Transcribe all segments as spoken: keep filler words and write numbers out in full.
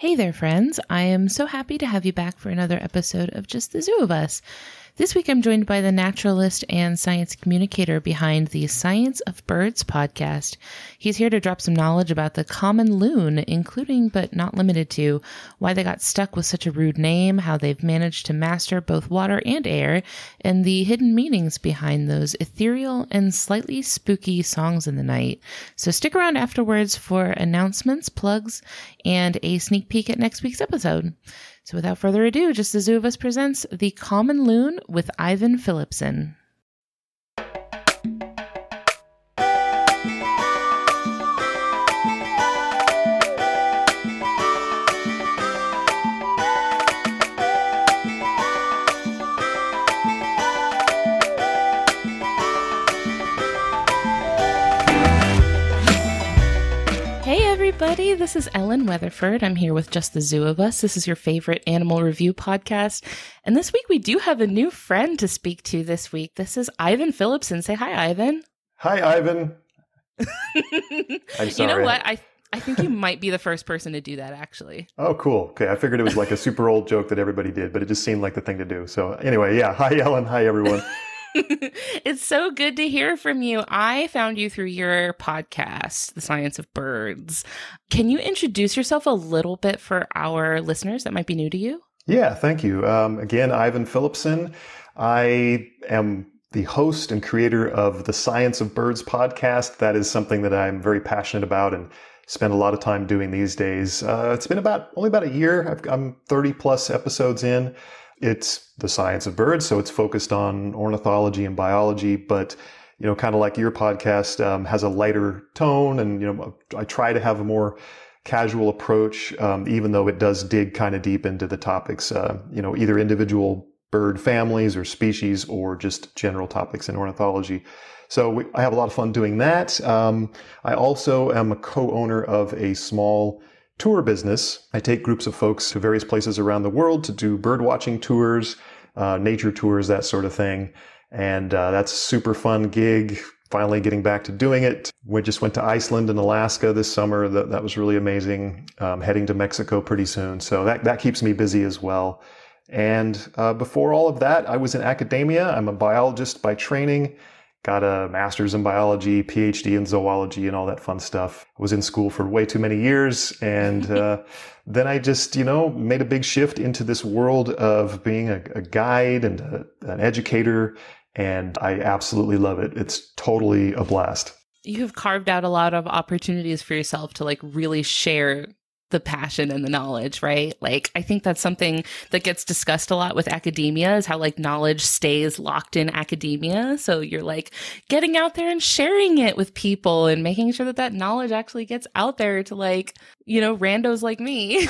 Hey there, friends. I am so happy to have you back for another episode of Just the Zoo of Us. This week, I'm joined by the naturalist and science communicator behind the Science of Birds podcast. He's here to drop some knowledge about the common loon, including but not limited to why they got stuck with such a rude name, how they've managed to master both water and air, and the hidden meanings behind those ethereal and slightly spooky songs in the night. So stick around afterwards for announcements, plugs, and a sneak peek at next week's episode. So without further ado, Just the Zoo of Us presents The Common Loon with Ivan Phillipsen. Everybody, this is Ellen Weatherford. I'm here with Just the Zoo of Us. This is your favorite animal review podcast. And this week we do have a new friend to speak to this week. This is Ivan Phillipsen. Say hi, Ivan. Hi, Ivan. I'm sorry. You know what? I I think you might be the first person to do that, actually. Oh, cool. Okay. I figured it was like a super old joke that everybody did, but it just seemed like the thing to do. So anyway, yeah. Hi, Ellen. Hi, everyone. It's so good to hear from you. I found you through your podcast, The Science of Birds. Can you introduce yourself a little bit for our listeners that might be new to you? Yeah, thank you. Um, again, Ivan Phillipsen. I am the host and creator of The Science of Birds podcast. That is something that I'm very passionate about and spend a lot of time doing these days. Uh, it's been about only about a year. I've, I'm thirty plus episodes in. It's the science of birds, so it's focused on ornithology and biology, but, you know, kind of like your podcast, um, has a lighter tone, and, you know, I try to have a more casual approach, um, even though it does dig kind of deep into the topics, uh, you know, either individual bird families or species or just general topics in ornithology. So we, I have a lot of fun doing that. Um, I also am a co-owner of a small tour business. I take groups of folks to various places around the world to do bird watching tours, uh, nature tours, that sort of thing. And uh, that's a super fun gig. Finally getting back to doing it. We just went to Iceland and Alaska this summer. That, that was really amazing. Um, heading to Mexico pretty soon. So that, that keeps me busy as well. And uh, before all of that, I was in academia. I'm a biologist by training. Got a master's in biology, P H D in zoology, and all that fun stuff. I was in school for way too many years. And uh, then I just, you know, made a big shift into this world of being a, a guide and a, an educator. And I absolutely love it. It's totally a blast. You have carved out a lot of opportunities for yourself to like really share the passion and the knowledge, right? Like, I think that's something that gets discussed a lot with academia is how like knowledge stays locked in academia. So you're like getting out there and sharing it with people and making sure that that knowledge actually gets out there to like, you know, randos like me.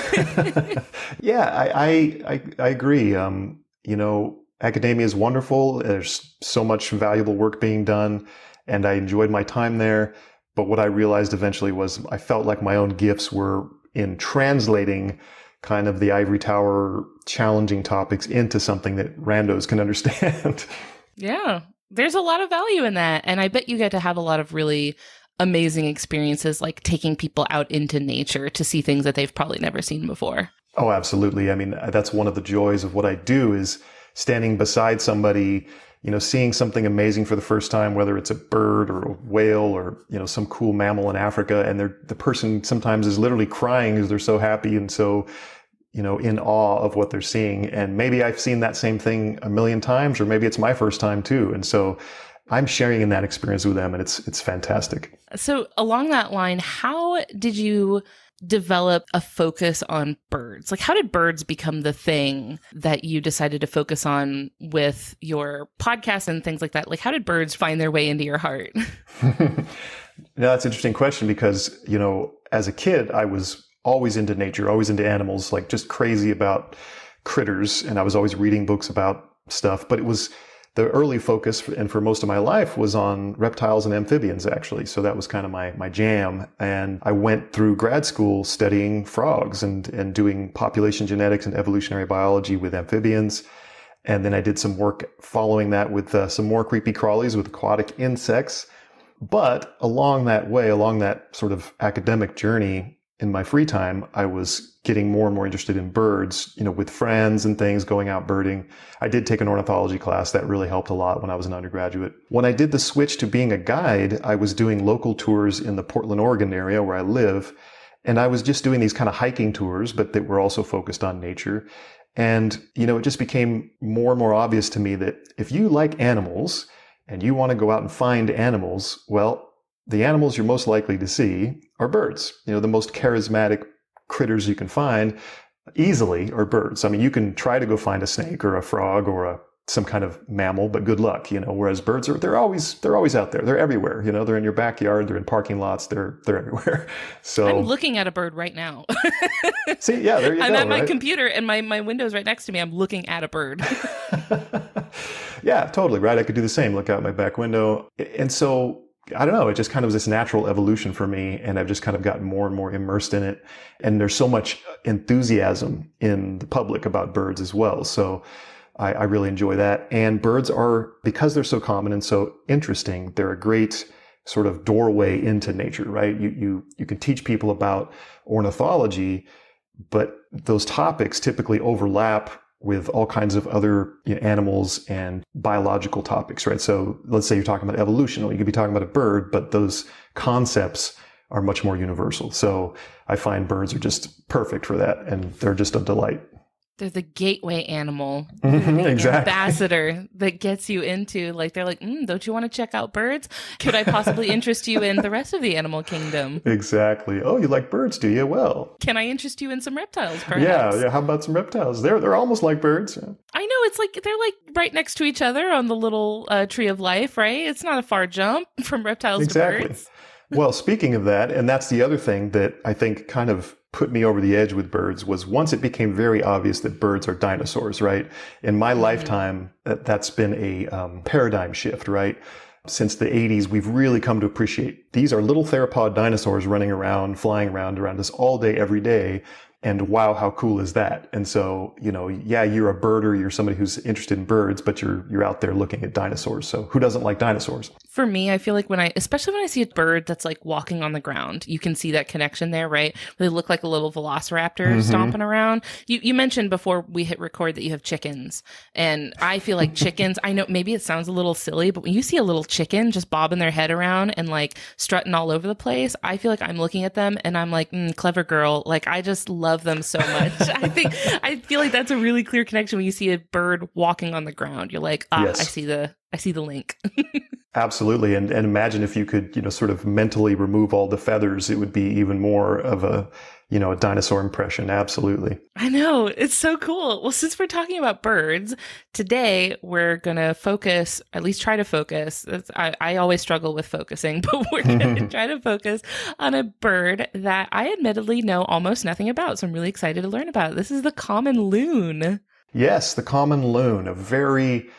Yeah, I, I, I, I agree. Um, you know, academia is wonderful. There's so much valuable work being done and I enjoyed my time there. But what I realized eventually was I felt like my own gifts were in translating kind of the ivory tower challenging topics into something that randos can understand. Yeah, there's a lot of value in that. And I bet you get to have a lot of really amazing experiences, like taking people out into nature to see things that they've probably never seen before. Oh, absolutely. I mean, that's one of the joys of what I do is standing beside somebody, you know, seeing something amazing for the first time, whether it's a bird or a whale or, you know, some cool mammal in Africa. And they're, the person sometimes is literally crying because they're so happy and so, you know, in awe of what they're seeing. And maybe I've seen that same thing a million times, or maybe it's my first time too. And so I'm sharing in that experience with them and it's, it's fantastic. So along that line, how did you develop a focus on birds? Like, how did birds become the thing that you decided to focus on with your podcast and things like that? Like, how did birds find their way into your heart? Now, that's an interesting question because, you know, as a kid, I was always into nature, always into animals, like just crazy about critters. And I was always reading books about stuff, but it was the early focus for, and for most of my life was on reptiles and amphibians, actually. So that was kind of my, my jam. And I went through grad school studying frogs and, and doing population genetics and evolutionary biology with amphibians. And then I did some work following that with uh, some more creepy crawlies with aquatic insects. But along that way, along that sort of academic journey, in my free time, I was getting more and more interested in birds, you know, with friends and things, going out birding. I did take an ornithology class that really helped a lot when I was an undergraduate. When I did the switch to being a guide, I was doing local tours in the Portland, Oregon area where I live. And I was just doing these kind of hiking tours, but that were also focused on nature. And, you know, it just became more and more obvious to me that if you like animals and you want to go out and find animals, well, the animals you're most likely to see are birds. You know, the most charismatic critters you can find easily are birds. I mean, you can try to go find a snake or a frog or a some kind of mammal, but good luck, you know, whereas birds are, they're always, they're always out there. They're everywhere. You know, they're in your backyard, they're in parking lots, they're, they're everywhere. So I'm looking at a bird right now. See, yeah, there you I'm go. I'm at my right? computer and my, my window's right next to me. I'm looking at a bird. Yeah, totally. Right. I could do the same, look out my back window. And so, I don't know, it just kind of was this natural evolution for me. And I've just kind of gotten more and more immersed in it. And there's so much enthusiasm in the public about birds as well. So I, I really enjoy that. And birds are, because they're so common and so interesting, they're a great sort of doorway into nature, right? You, you, you can teach people about ornithology, but those topics typically overlap with all kinds of other, you know, animals and biological topics, right? So let's say you're talking about evolution, or you could be talking about a bird, but those concepts are much more universal. So I find birds are just perfect for that, and they're just a delight. They're the gateway animal, mm-hmm, the exactly. ambassador that gets you into, like, they're like, mm, don't you want to check out birds? Could I possibly interest you in the rest of the animal kingdom? Exactly. Oh, you like birds, do you? Well, can I interest you in some reptiles, perhaps? Yeah, yeah. How about some reptiles? They're they're almost like birds. Yeah. I know. It's like they're like right next to each other on the little uh, tree of life, right? It's not a far jump from reptiles exactly. to birds. Well, speaking of that, and that's the other thing that I think kind of put me over the edge with birds was once it became very obvious that birds are dinosaurs, right? In my lifetime, that, that's been a um, paradigm shift, right? Since the eighties, we've really come to appreciate these are little theropod dinosaurs running around, flying around around us all day, every day. And wow, how cool is that? And so, you know, yeah, you're a birder, you're somebody who's interested in birds, but you're you're out there looking at dinosaurs. So who doesn't like dinosaurs? For me, I feel like when I, especially when I see a bird that's like walking on the ground, you can see that connection there, right? They look like a little velociraptor mm-hmm. stomping around. You you mentioned before we hit record that you have chickens. And I feel like chickens, I know maybe it sounds a little silly, but when you see a little chicken just bobbing their head around and like strutting all over the place, I feel like I'm looking at them and I'm like, mm, clever girl. Like I just love Love them so much. I think I feel like that's a really clear connection when you see a bird walking on the ground. You're like, ah, yes. I see the I see the link. Absolutely, and and imagine if you could, you know, sort of mentally remove all the feathers, it would be even more of a, you know, a dinosaur impression. Absolutely. I know. It's so cool. Well, since we're talking about birds, today we're going to focus, at least try to focus. I, I always struggle with focusing, but we're going to try to focus on a bird that I admittedly know almost nothing about. So I'm really excited to learn about it. This is the common loon. Yes, the common loon, a very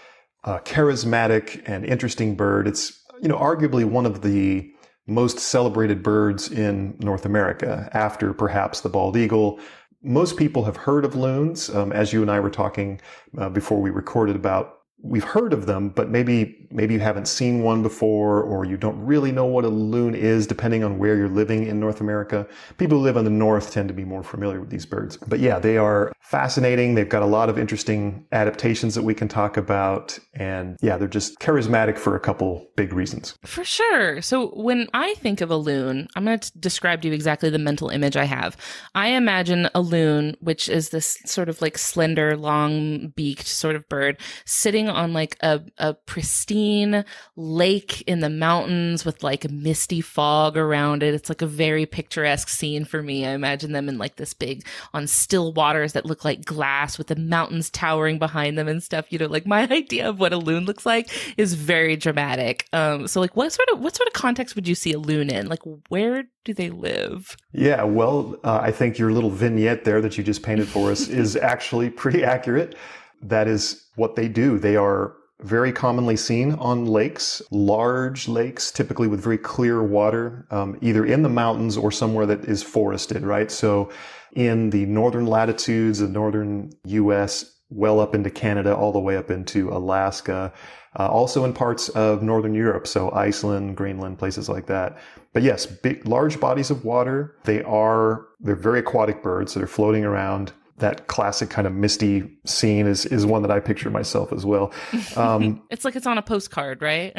uh, charismatic and interesting bird. It's, you know, arguably one of the most celebrated birds in North America, after perhaps the bald eagle. Most people have heard of loons, um, as you and I were talking uh, before we recorded about. We've heard of them, but maybe maybe you haven't seen one before, or you don't really know what a loon is, depending on where you're living in North America. People who live in the north tend to be more familiar with these birds. But yeah, they are fascinating. They've got a lot of interesting adaptations that we can talk about. And yeah, they're just charismatic for a couple big reasons. For sure. So when I think of a loon, I'm going to describe to you exactly the mental image I have. I imagine a loon, which is this sort of like slender, long-beaked sort of bird, sitting on like a, a pristine lake in the mountains with like a misty fog around it. It's like a very picturesque scene for me. I imagine them in like this big, on still waters that look like glass with the mountains towering behind them and stuff. You know, like my idea of what a loon looks like is very dramatic. Um, so like what sort of, what sort of context would you see a loon in? Like where do they live? Yeah, well, uh, I think your little vignette there that you just painted for us is actually pretty accurate. That is what they do. They are very commonly seen on lakes, large lakes, typically with very clear water, um, either in the mountains or somewhere that is forested, right? So in the northern latitudes, the northern U S, well up into Canada, all the way up into Alaska, uh, also in parts of Northern Europe, so Iceland, Greenland, places like that. But yes, big, large bodies of water. They are, they're very aquatic birds, so they're floating around. That classic kind of misty scene is, is one that I picture myself as well. Um, it's like it's on a postcard, right?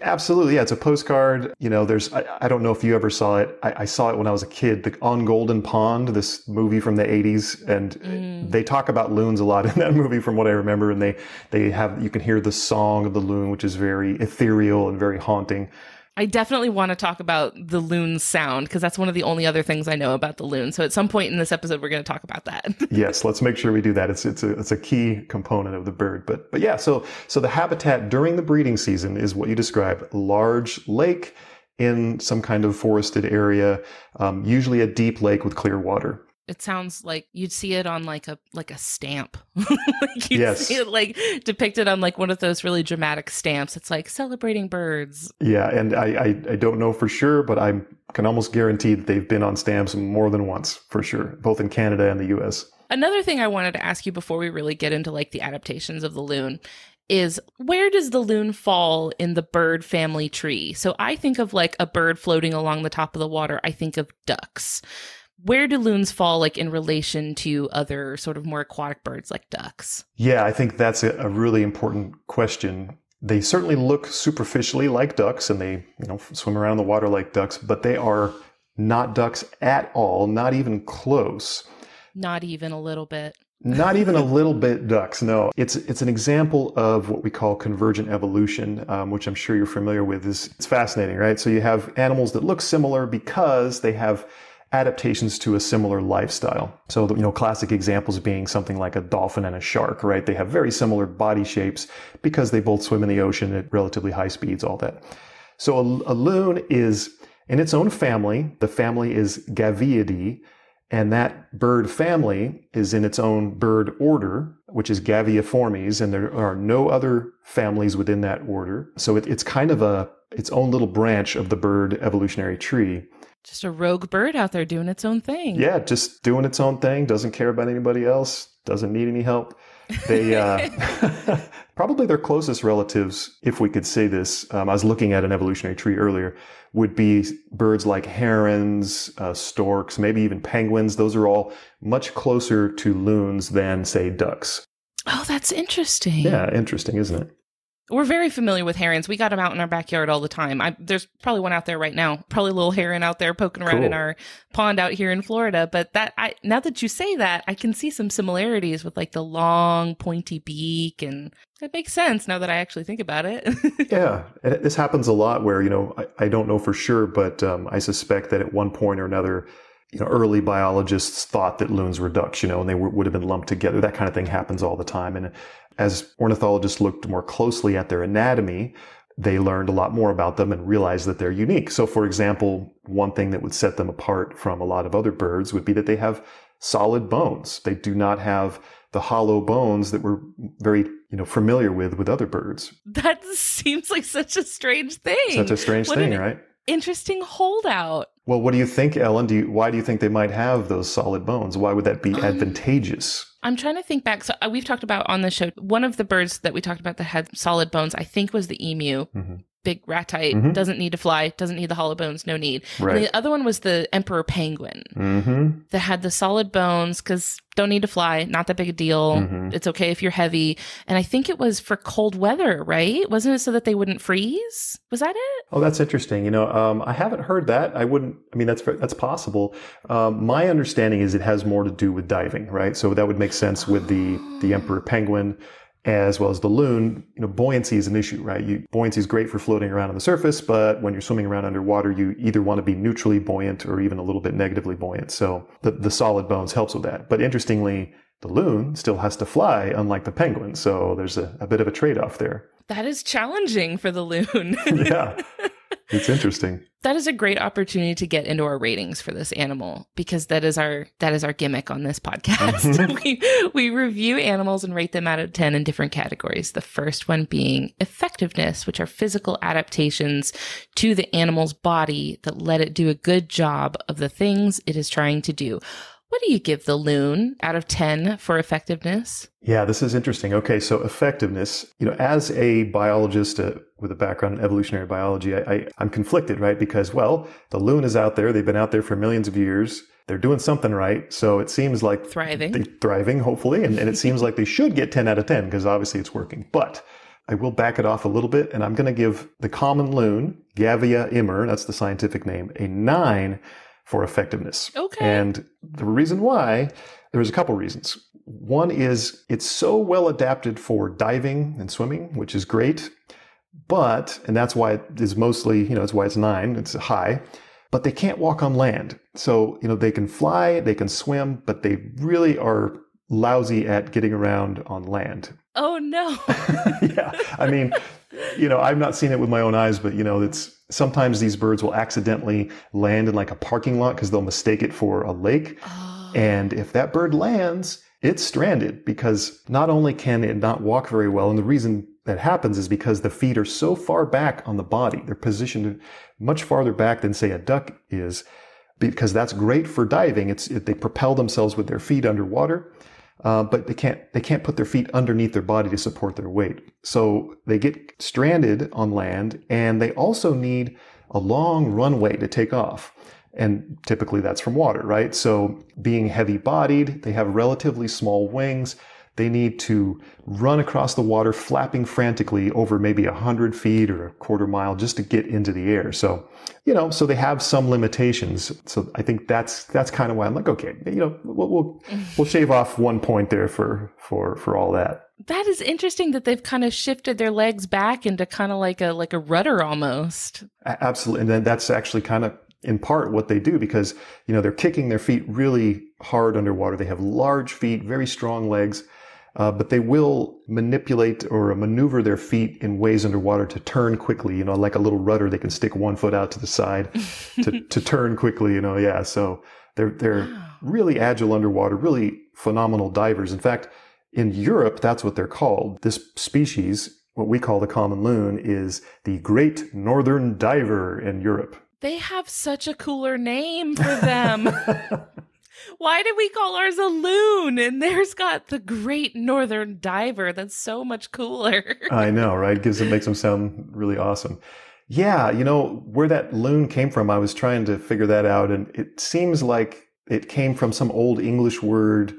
Absolutely. Yeah, it's a postcard. You know, there's, I, I don't know if you ever saw it. I, I saw it when I was a kid, the On Golden Pond, this movie from the eighties. And mm. they talk about loons a lot in that movie from what I remember. And they, they have, you can hear the song of the loon, which is very ethereal and very haunting. I definitely want to talk about the loon sound, because that's one of the only other things I know about the loon. So at some point in this episode, we're going to talk about that. Yes, let's make sure we do that. It's it's a it's a key component of the bird. But but yeah, so so the habitat during the breeding season is what you described: large lake in some kind of forested area, um, usually a deep lake with clear water. It sounds like you'd see it on like a like a stamp. like you'd yes. see it like depicted on like one of those really dramatic stamps. It's like celebrating birds. Yeah, and I, I, I don't know for sure, but I can almost guarantee that they've been on stamps more than once for sure, both in Canada and the U S. Another thing I wanted to ask you before we really get into like the adaptations of the loon is, where does the loon fall in the bird family tree? So I think of like a bird floating along the top of the water. I think of ducks. Where do loons fall, like in relation to other sort of more aquatic birds like ducks? Yeah, I think that's a, a really important question. They certainly look superficially like ducks, and they, you know, swim around in the water like ducks, but they are not ducks at all, not even close. Not even a little bit. Not even a little bit ducks, no. It's it's an example of what we call convergent evolution, um, which I'm sure you're familiar with. It's, it's fascinating, right? So you have animals that look similar because they have adaptations to a similar lifestyle. So, you know, classic examples being something like a dolphin and a shark, right? They have very similar body shapes because they both swim in the ocean at relatively high speeds, all that. So a, a loon is in its own family. The family is Gaviidae, and that bird family is in its own bird order, which is Gaviiformes, and there are no other families within that order. So it, it's kind of a its own little branch of the bird evolutionary tree. Just a rogue bird out there doing its own thing. Yeah, just doing its own thing. Doesn't care about anybody else. Doesn't need any help. They uh, probably their closest relatives, if we could say this, um, I was looking at an evolutionary tree earlier, would be birds like herons, uh, storks, maybe even penguins. Those are all much closer to loons than, say, ducks. Oh, that's interesting. Yeah, interesting, isn't it? We're very familiar with herons. We got them out in our backyard all the time. I, there's probably one out there right now, probably a little heron out there poking around cool. in our pond out here in Florida. But that, I, now that you say that, I can see some similarities with like the long pointy beak, and that makes sense now that I actually think about it. Yeah, and this happens a lot where, you know, I, I don't know for sure, but um, I suspect that at one point or another, you know, early biologists thought that loons were ducks, you know, and they w- would have been lumped together. That kind of thing happens all the time. And as ornithologists looked more closely at their anatomy, they learned a lot more about them and realized that they're unique. So, for example, one thing that would set them apart from a lot of other birds would be that they have solid bones. They do not have the hollow bones that we're very, you know, familiar with with other birds. That seems like such a strange thing. Such a strange what thing, an right? Interesting holdout. Well, what do you think, Ellen? Do you, why do you think they might have those solid bones? Why would that be um, advantageous? I'm trying to think back. So we've talked about on the show, one of the birds that we talked about that had solid bones, I think, was the emu. Mm-hmm. Big ratite, mm-hmm. doesn't need to fly, doesn't need the hollow bones, no need. Right. And the other one was the emperor penguin mm-hmm. that had the solid bones because don't need to fly, not that big a deal. Mm-hmm. It's okay if you're heavy. And I think it was for cold weather, right? Wasn't it so that they wouldn't freeze? Was that it? Oh, that's interesting. You know, um, I haven't heard that. I wouldn't, I mean, that's that's possible. Um, my understanding is it has more to do with diving, right? So that would make sense with the the emperor penguin. As well as the loon, you know, buoyancy is an issue, right? You, buoyancy is great for floating around on the surface, but when you're swimming around underwater, you either want to be neutrally buoyant or even a little bit negatively buoyant. So the, the solid bones helps with that. But interestingly, the loon still has to fly, unlike the penguin. So there's a, a bit of a trade-off there. That is challenging for the loon. Yeah. It's interesting. That is a great opportunity to get into our ratings for this animal, because that is our that is our gimmick on this podcast. Mm-hmm. we, we review animals and rate them out of ten in different categories. The first one being effectiveness, which are physical adaptations to the animal's body that let it do a good job of the things it is trying to do. What do you give the loon out of ten for effectiveness? Yeah, this is interesting. Okay, so effectiveness, you know, as a biologist uh, with a background in evolutionary biology, I, I, I'm conflicted, right? Because, well, the loon is out there. They've been out there for millions of years. They're doing something right. So it seems like thriving, they're thriving, hopefully. And, and it seems like they should get ten out of ten because obviously it's working. But I will back it off a little bit, and I'm going to give the common loon, Gavia immer, that's the scientific name, a nine for effectiveness. Okay. And the reason why, there's a couple reasons. One is it's so well adapted for diving and swimming, which is great. But, and that's why it is mostly, you know, it's why it's nine, it's high, but they can't walk on land. So, you know, they can fly, they can swim, but they really are lousy at getting around on land. Oh, no. Yeah. I mean, you know, I've not seen it with my own eyes, but, you know, it's sometimes these birds will accidentally land in like a parking lot because they'll mistake it for a lake. Oh. And if that bird lands, it's stranded because not only can it not walk very well, and the reason that happens is because the feet are so far back on the body. They're positioned much farther back than, say, a duck is, because that's great for diving. It's it, they propel themselves with their feet underwater. Uh, but they can't they can't put their feet underneath their body to support their weight. So they get stranded on land, and they also need a long runway to take off. And typically that's from water, right? So being heavy-bodied, they have relatively small wings. They need to run across the water, flapping frantically over maybe one hundred feet or a quarter mile just to get into the air. So, you know, so they have some limitations. So I think that's that's kind of why I'm like, okay, you know, we'll we'll, we'll shave off one point there for, for, for all that. That is interesting that they've kind of shifted their legs back into kind of like a like a rudder almost. Absolutely. And then that's actually kind of in part what they do because, you know, they're kicking their feet really hard underwater. They have large feet, very strong legs. Uh, but they will manipulate or maneuver their feet in ways underwater to turn quickly, you know, like a little rudder. They can stick one foot out to the side to, to turn quickly, you know, yeah. So they're they're wow. really agile underwater, really phenomenal divers. In fact, in Europe, that's what they're called. This species, what we call the common loon, is the great northern diver in Europe. They have such a cooler name for them. Why did we call ours a loon? And there's got the great northern diver. That's so much cooler. I know, right? Gives it makes them sound really awesome. Yeah, you know, where that loon came from, I was trying to figure that out. And it seems like it came from some old English word,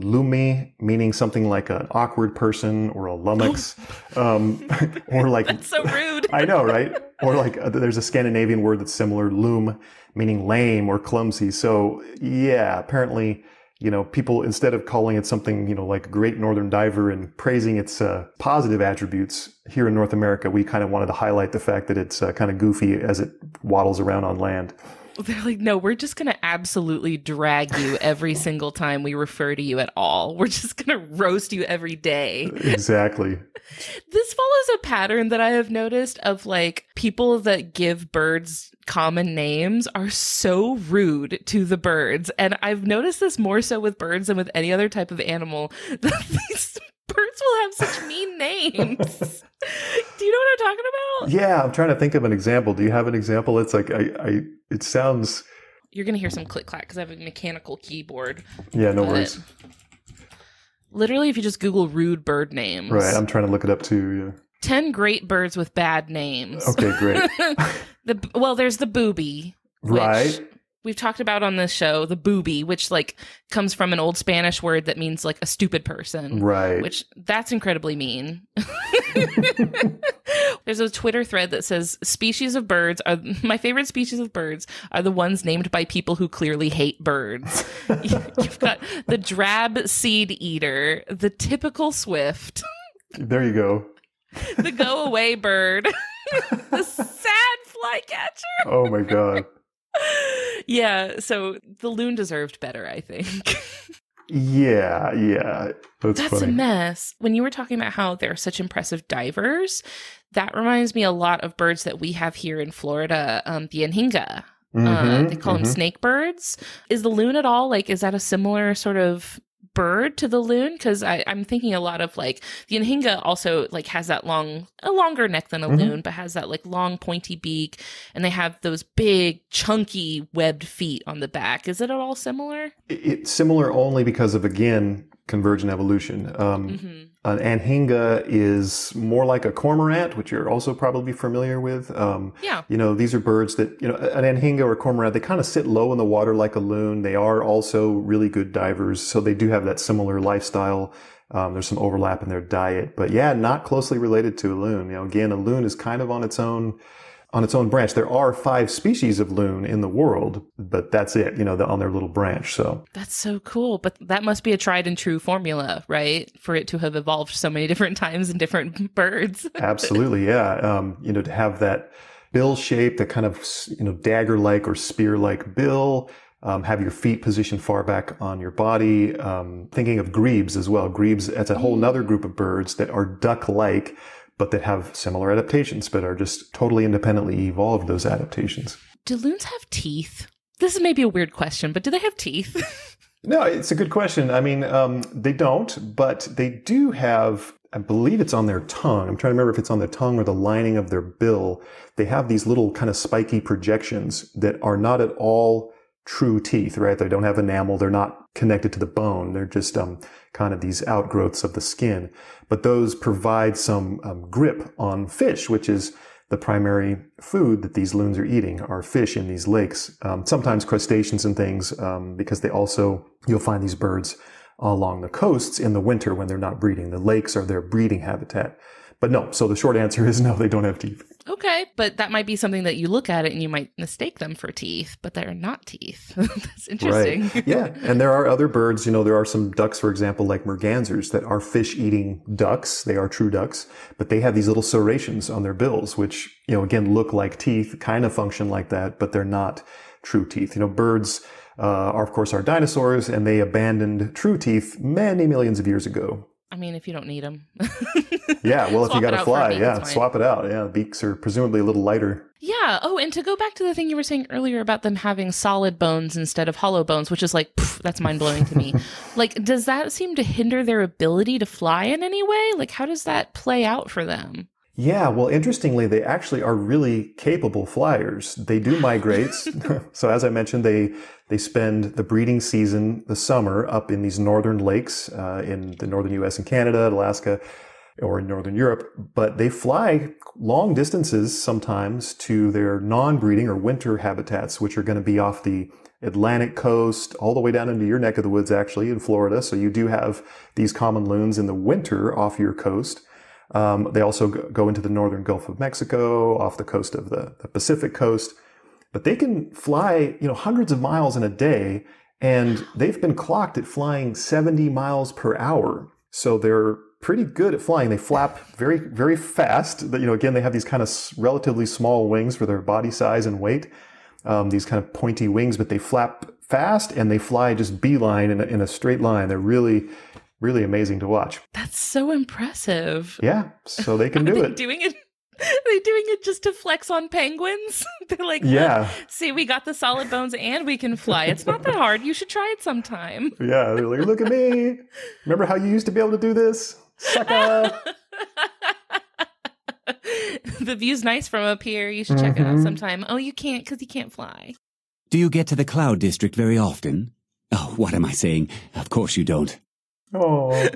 lumi, meaning something like an awkward person or a lummox. um, or like, that's so rude. I know, right? Or like uh, there's a Scandinavian word that's similar, loom, meaning lame or clumsy. So yeah, apparently, you know, people, instead of calling it something, you know, like Great Northern Diver and praising its uh, positive attributes here in North America, we kind of wanted to highlight the fact that it's uh, kind of goofy as it waddles around on land. They're like, no, we're just going to absolutely drag you every single time we refer to you at all. We're just going to roast you every day. Exactly. This follows a pattern that I have noticed of like people that give birds common names are so rude to the birds. And I've noticed this more so with birds than with any other type of animal. That these birds will have such mean names. Do you know what I'm talking about? Yeah, I'm trying to think of an example. Do you have an example? It's like, I, I it sounds... You're going to hear some click-clack because I have a mechanical keyboard. Yeah, no worries. Literally, if you just Google rude bird names. Right, I'm trying to look it up too, yeah. ten great birds with bad names. Okay, great. the Well, there's the booby. Right. We've talked about on this show, the booby, which like comes from an old Spanish word that means like a stupid person. Right. Which that's incredibly mean. There's a Twitter thread that says species of birds are my favorite species of birds are the ones named by people who clearly hate birds. You've got the drab seed eater, the typical swift. There you go. The go away bird. The sad flycatcher. Oh my God. Yeah, so the loon deserved better, I think. yeah, yeah. That's, That's funny. A mess. When you were talking about how they're such impressive divers, that reminds me a lot of birds that we have here in Florida, um, the anhinga. Mm-hmm, uh, they call mm-hmm. them snake birds. Is the loon at all, like, is that a similar sort of bird to the loon? Because I'm thinking a lot of like the anhinga also like has that long, a longer neck than a mm-hmm. loon, but has that like long pointy beak, and they have those big chunky webbed feet on the back. Is it at all similar? It's similar only because of, again, convergent evolution. Um, mm-hmm. An anhinga is more like a cormorant, which you're also probably familiar with. Um, yeah. You know, these are birds that, you know, an anhinga or a cormorant, they kind of sit low in the water like a loon. They are also really good divers, so they do have that similar lifestyle. Um, there's some overlap in their diet, but yeah, not closely related to a loon. You know, again, a loon is kind of on its own, on its own branch. There are five species of loon in the world, but that's it, you know, on their little branch. So that's so cool. But that must be a tried and true formula, right? For it to have evolved so many different times in different birds. Absolutely. Yeah. Um, you know, to have that bill shape, that kind of, you know, dagger-like or spear-like bill, um, have your feet positioned far back on your body. Um, thinking of grebes as well. Grebes, that's a whole nother group of birds that are duck-like, but that have similar adaptations, but are just totally independently evolved, those adaptations. Do loons have teeth? This is maybe a weird question, but do they have teeth? No, it's a good question. I mean, um, they don't, but they do have, I believe it's on their tongue. I'm trying to remember if it's on their tongue or the lining of their bill. They have these little kind of spiky projections that are not at all true teeth, right? They don't have enamel. They're not connected to the bone. They're just um, kind of these outgrowths of the skin. But those provide some um, grip on fish, which is the primary food that these loons are eating, are fish in these lakes. Um, sometimes crustaceans and things, um, because they also, you'll find these birds along the coasts in the winter when they're not breeding. The lakes are their breeding habitat. But no, so the short answer is no, they don't have teeth. Okay, but that might be something that you look at it and you might mistake them for teeth, but they're not teeth. That's interesting. Right. Yeah, and there are other birds, you know, there are some ducks, for example, like mergansers that are fish-eating ducks. They are true ducks, but they have these little serrations on their bills, which, you know, again, look like teeth, kind of function like that, but they're not true teeth. You know, birds uh, are, of course, are dinosaurs, and they abandoned true teeth many millions of years ago. I mean, if you don't need them. Yeah, well, if you got to fly, me, yeah, swap it out. Yeah, beaks are presumably a little lighter. Yeah. Oh, and to go back to the thing you were saying earlier about them having solid bones instead of hollow bones, which is like, pff, that's mind-blowing to me. Like, does that seem to hinder their ability to fly in any way? Like, how does that play out for them? Yeah, well, interestingly, they actually are really capable flyers. They do migrate. So as I mentioned, they they spend the breeding season, the summer, up in these northern lakes uh, in the northern U S and Canada, Alaska, or in northern Europe. But they fly long distances sometimes to their non-breeding or winter habitats, which are going to be off the Atlantic coast, all the way down into your neck of the woods, actually, in Florida. So you do have these common loons in the winter off your coast. Um, they also go into the northern Gulf of Mexico, off the coast of the, the Pacific coast. But they can fly, you know, hundreds of miles in a day, and they've been clocked at flying seventy miles per hour. So they're pretty good at flying. They flap very, very fast. You know, again, they have these kind of relatively small wings for their body size and weight, um, these kind of pointy wings, but they flap fast and they fly just beeline in a, in a straight line. They're really... really amazing to watch. That's so impressive. Yeah, so they can do they it. Doing it. They're doing it just to flex on penguins. They're like, yeah, see, we got the solid bones and we can fly. It's not that hard. You should try it sometime. Yeah, they're like, look at me. Remember how you used to be able to do this? Sucker. The view's nice from up here. You should mm-hmm. check it out sometime. Oh, you can't because you can't fly. Do you get to the cloud district very often? Oh, what am I saying? Of course you don't. Oh.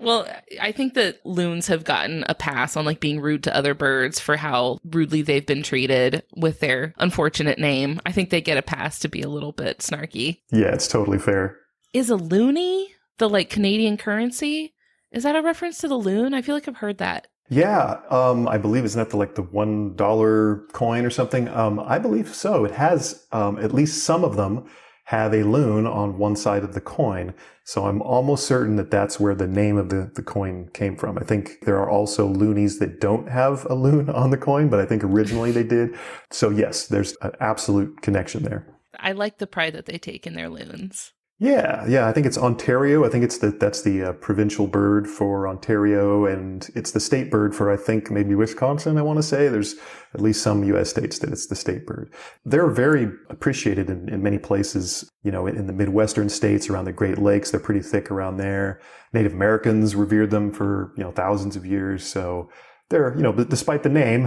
Well, I think that loons have gotten a pass on like being rude to other birds for how rudely they've been treated with their unfortunate name. I think they get a pass to be a little bit snarky. Yeah, it's totally fair. Is a loonie the like Canadian currency? Is that a reference to the loon? I feel like I've heard that. Yeah, um, I believe isn't that the, like the one dollar coin or something? Um, I believe so. It has um, at least some of them have a loon on one side of the coin. So I'm almost certain that that's where the name of the, the coin came from. I think there are also loonies that don't have a loon on the coin, but I think originally they did. So yes, there's an absolute connection there. I like the pride that they take in their loons. Yeah, yeah. I think it's Ontario. I think it's the, that's the uh, provincial bird for Ontario, and it's the state bird for, I think, maybe Wisconsin, I want to say. There's at least some U S states that it's the state bird. They're very appreciated in, in many places, you know, in, in the Midwestern states around the Great Lakes. They're pretty thick around there. Native Americans revered them for, you know, thousands of years. So they're, you know, despite the name,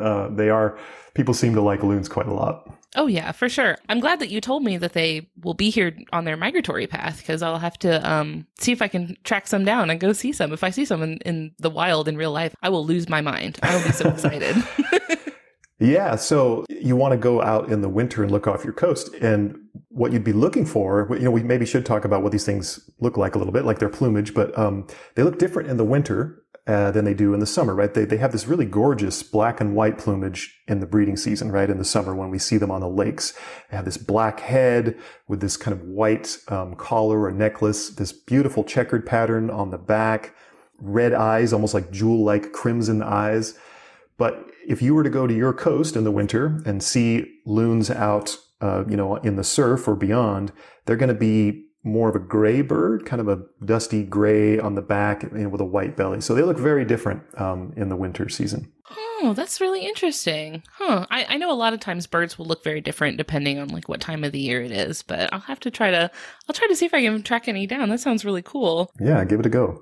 uh, they are, people seem to like loons quite a lot. Oh, yeah, for sure. I'm glad that you told me that they will be here on their migratory path, because I'll have to um, see if I can track some down and go see some. If I see some in, in the wild in real life, I will lose my mind. I will be so excited. Yeah, so you want to go out in the winter and look off your coast. And what you'd be looking for, you know, we maybe should talk about what these things look like a little bit, like their plumage, but um, they look different in the winter Uh, than they do in the summer, right? They they have this really gorgeous black and white plumage in the breeding season, right? In the summer when we see them on the lakes. They have this black head with this kind of white um, collar or necklace, this beautiful checkered pattern on the back, red eyes, almost like jewel-like crimson eyes. But if you were to go to your coast in the winter and see loons out, uh, you know, in the surf or beyond, they're going to be more of a gray bird, kind of a dusty gray on the back and with a white belly. So they look very different um, in the winter season. Oh, that's really interesting. Huh. I, I know a lot of times birds will look very different depending on like what time of the year it is, but I'll have to try to, I'll try to see if I can track any down. That sounds really cool. Yeah, give it a go.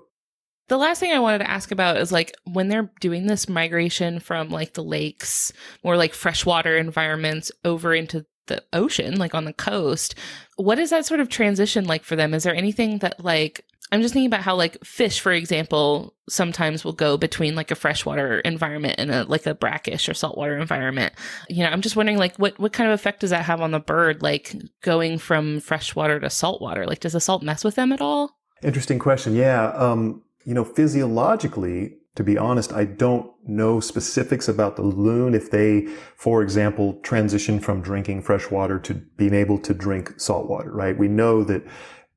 The last thing I wanted to ask about is like when they're doing this migration from like the lakes, more like freshwater environments over into the ocean, like on the coast, what is that sort of transition like for them? Is there anything that like, I'm just thinking about how like fish, for example, sometimes will go between like a freshwater environment and a like a brackish or saltwater environment. You know, I'm just wondering like what, what kind of effect does that have on the bird, like going from freshwater to saltwater? Like does the salt mess with them at all? Interesting question. Yeah. Um, you know, physiologically, to be honest, I don't know specifics about the loon if they, for example, transition from drinking fresh water to being able to drink salt water, right? We know that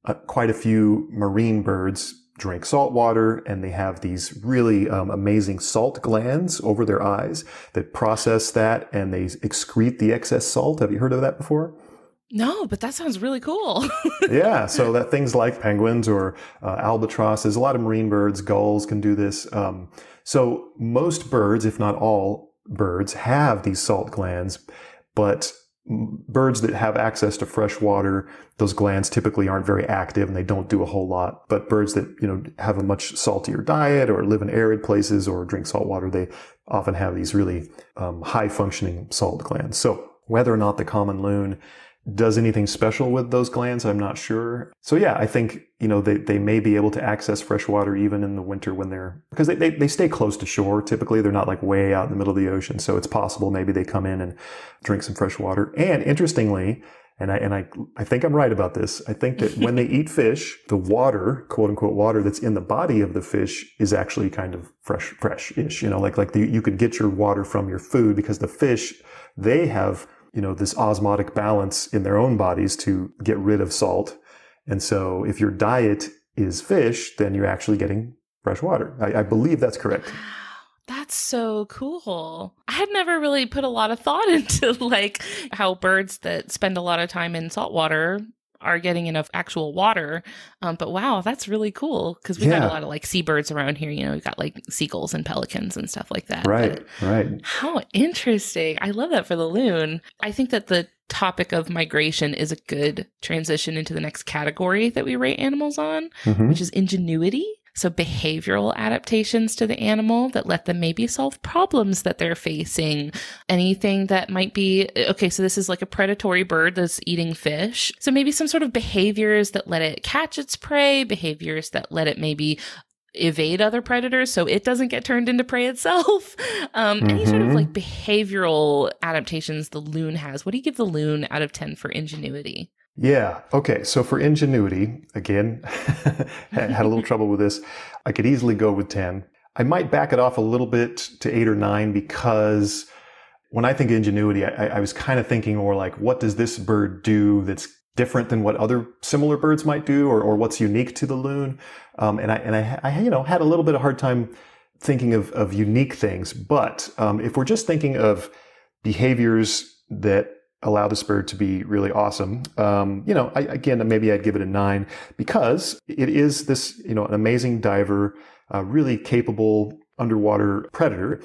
uh, quite a few marine birds drink salt water, and they have these really um, amazing salt glands over their eyes that process that, and they excrete the excess salt. Have you heard of that before? No, but that sounds really cool. Yeah, so that things like penguins or uh, albatrosses, a lot of marine birds, gulls can do this. Um, so most birds, if not all birds, have these salt glands, but birds that have access to fresh water, those glands typically aren't very active and they don't do a whole lot. But birds that, you know, have a much saltier diet or live in arid places or drink salt water, they often have these really um, high-functioning salt glands. So whether or not the common loon does anything special with those glands, I'm not sure. So yeah, I think, you know, they, they may be able to access fresh water even in the winter when they're, because they, they, they stay close to shore. Typically, they're not like way out in the middle of the ocean. So it's possible maybe they come in and drink some fresh water. And interestingly, and I, and I, I think I'm right about this. I think that when they eat fish, the water, quote unquote, water that's in the body of the fish is actually kind of fresh, fresh-ish, you know, like, like the, you could get your water from your food because the fish, they have, you know, this osmotic balance in their own bodies to get rid of salt. And so if your diet is fish, then you're actually getting fresh water. I, I believe that's correct. That's so cool. I had never really put a lot of thought into like how birds that spend a lot of time in salt water are getting enough actual water. Um, but wow, that's really cool. Cause we yeah. got a lot of like seabirds around here, you know, we've got like seagulls and pelicans and stuff like that. Right. But right. How interesting. I love that for the loon. I think that the topic of migration is a good transition into the next category that we rate animals on, mm-hmm. which is ingenuity. So behavioral adaptations to the animal that let them maybe solve problems that they're facing. Anything that might be, okay, so this is like a predatory bird that's eating fish. So maybe some sort of behaviors that let it catch its prey, behaviors that let it maybe evade other predators so it doesn't get turned into prey itself. Um, mm-hmm. Any sort of like behavioral adaptations the loon has. What do you give the loon out of ten for ingenuity? Yeah. Okay. So for ingenuity, again, had a little trouble with this. I could easily go with ten. I might back it off a little bit to eight or nine because when I think ingenuity, I, I was kind of thinking more like, what does this bird do that's different than what other similar birds might do, or, or what's unique to the loon? Um, and I and I, I you know had a little bit of a hard time thinking of of unique things. But um, if we're just thinking of behaviors that allow this bird to be really awesome. Um, you know, I, again, maybe I'd give it a nine because it is this, you know, an amazing diver, a really capable underwater predator.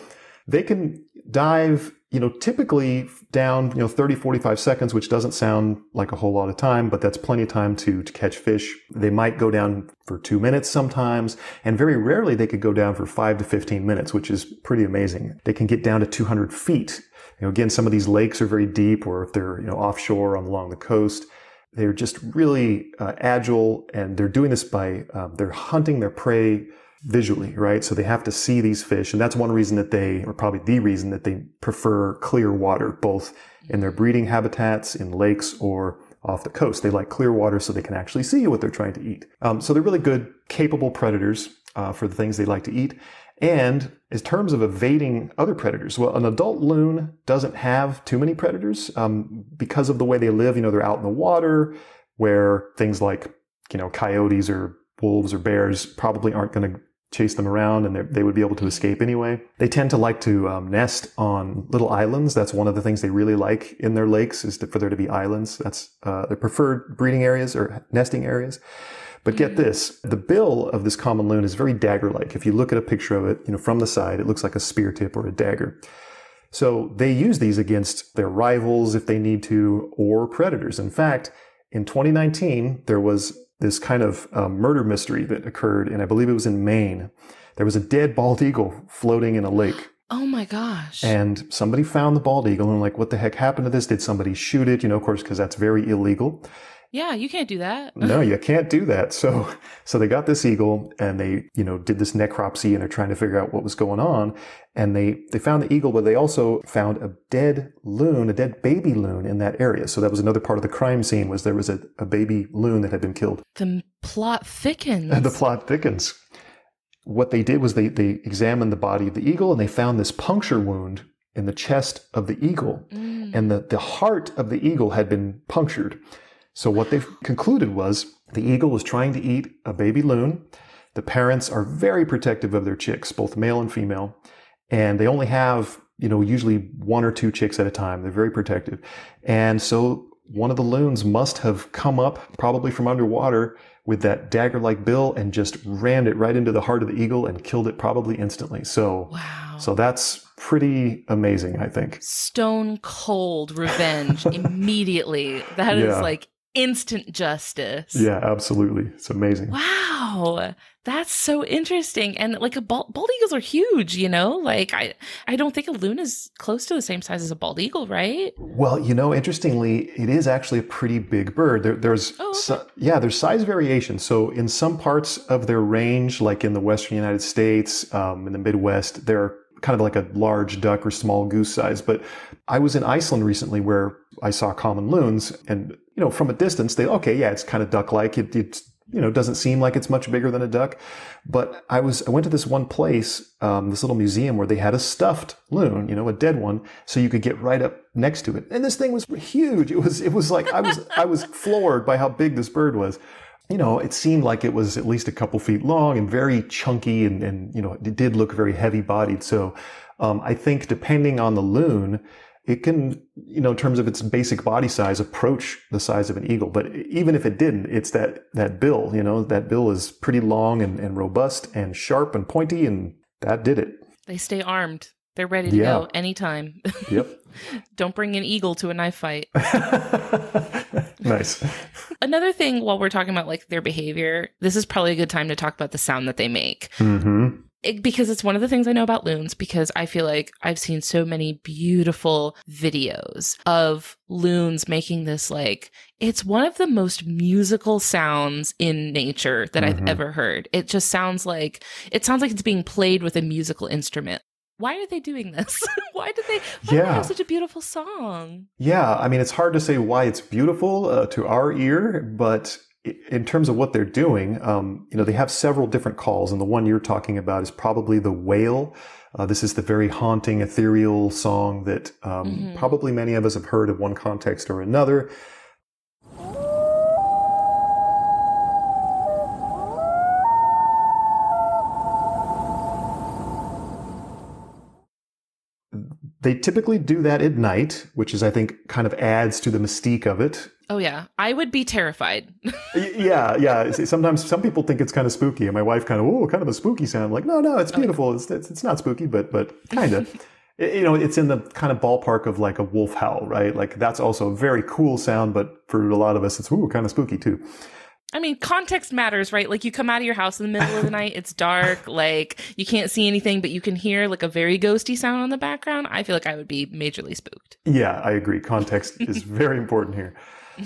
They can dive, you know, typically down, you know, thirty, forty-five seconds, which doesn't sound like a whole lot of time, but that's plenty of time to, to catch fish. They might go down for two minutes sometimes, and very rarely they could go down for five to fifteen minutes, which is pretty amazing. They can get down to two hundred feet. You know, again, some of these lakes are very deep, or if they're, you know, offshore on along the coast, they're just really uh, agile, and they're doing this by, uh, they're hunting their prey visually, right? So they have to see these fish. And that's one reason that they, or probably the reason that they prefer clear water, both in their breeding habitats, in lakes, or off the coast. They like clear water so they can actually see what they're trying to eat. Um, so they're really good, capable predators uh, for the things they like to eat. And in terms of evading other predators, well, an adult loon doesn't have too many predators um, because of the way they live. You know, they're out in the water where things like, you know, coyotes or wolves or bears probably aren't going to chase them around, and they would be able to escape anyway. They tend to like to um, nest on little islands. That's one of the things they really like in their lakes, is to, for there to be islands. That's uh, their preferred breeding areas or nesting areas. But get this, the bill of this common loon is very dagger-like. If you look at a picture of it, you know, from the side, it looks like a spear tip or a dagger. So they use these against their rivals if they need to, or predators. In fact, in twenty nineteen, there was this kind of uh, murder mystery that occurred, and I believe it was in Maine. There was a dead bald eagle floating in a lake. Oh my gosh. And somebody found the bald eagle and like, what the heck happened to this? Did somebody shoot it? You know, of course, because that's very illegal. Yeah, you can't do that. No, you can't do that. So so they got this eagle, and they, you know, did this necropsy, and they're trying to figure out what was going on. And they, they found the eagle, but they also found a dead loon, a dead baby loon in that area. So that was another part of the crime scene, was there was a, a baby loon that had been killed. The plot thickens. The plot thickens. What they did was they, they examined the body of the eagle, and they found this puncture wound in the chest of the eagle. Mm. And the, the heart of the eagle had been punctured. So what they concluded was the eagle was trying to eat a baby loon. The parents are very protective of their chicks, both male and female. And they only have, you know, usually one or two chicks at a time. They're very protective. And so one of the loons must have come up, probably from underwater, with that dagger-like bill and just rammed it right into the heart of the eagle and killed it probably instantly. So, wow. So that's pretty amazing, I think. Stone cold revenge immediately. That yeah. is like instant justice. Yeah, absolutely. It's amazing. Wow. That's so interesting. And like a bald, bald eagles are huge, you know, like I, I don't think a loon is close to the same size as a bald eagle, right? Well, you know, interestingly, it is actually a pretty big bird. There, there's, oh, okay. so, yeah, there's size variation. So in some parts of their range, like in the Western United States, um, in the Midwest, they're kind of like a large duck or small goose size. But I was in Iceland recently where I saw common loons, and, you know, from a distance, they, okay, yeah, it's kind of duck-like. It, it's, you know, doesn't seem like it's much bigger than a duck. But I was, I went to this one place, um, this little museum where they had a stuffed loon, you know, a dead one. So you could get right up next to it. And this thing was huge. It was, it was like, I was, I was floored by how big this bird was. You know, it seemed like it was at least a couple feet long and very chunky, and, and you know, it did look very heavy-bodied. So um, I think depending on the loon, it can, you know, in terms of its basic body size, approach the size of an eagle. But even if it didn't, it's that, that bill, you know, that bill is pretty long and, and robust and sharp and pointy, and that did it. They stay armed. They're ready to yeah. go anytime. Yep. Don't bring an eagle to a knife fight. Nice. Another thing, while we're talking about like their behavior, this is probably a good time to talk about the sound that they make. Mm-hmm. It, because it's one of the things I know about loons, because I feel like I've seen so many beautiful videos of loons making this, like, it's one of the most musical sounds in nature that mm-hmm. I've ever heard. It just sounds like, it sounds like it's being played with a musical instrument. Why are they doing this? Why did they, why yeah. do they have such a beautiful song? Yeah, I mean, it's hard to say why it's beautiful uh, to our ear, but in terms of what they're doing, um, you know, they have several different calls, and the one you're talking about is probably the wail. Uh, this is the very haunting, ethereal song that um, mm-hmm. probably many of us have heard in one context or another. They typically do that at night, which is, I think, kind of adds to the mystique of it. Oh, yeah. I would be terrified. yeah, yeah. Sometimes some people think it's kind of spooky. And my wife kind of, oh, kind of a spooky sound. I'm like, no, no, it's beautiful. Okay. It's, it's it's not spooky, but but kind of. You know, it's in the kind of ballpark of like a wolf howl, right? Like that's also a very cool sound, but for a lot of us, it's ooh, kind of spooky too. I mean, context matters, right? Like you come out of your house in the middle of the night, it's dark, like you can't see anything, but you can hear like a very ghosty sound on the background. I feel like I would be majorly spooked. Yeah, I agree. Context is very important here.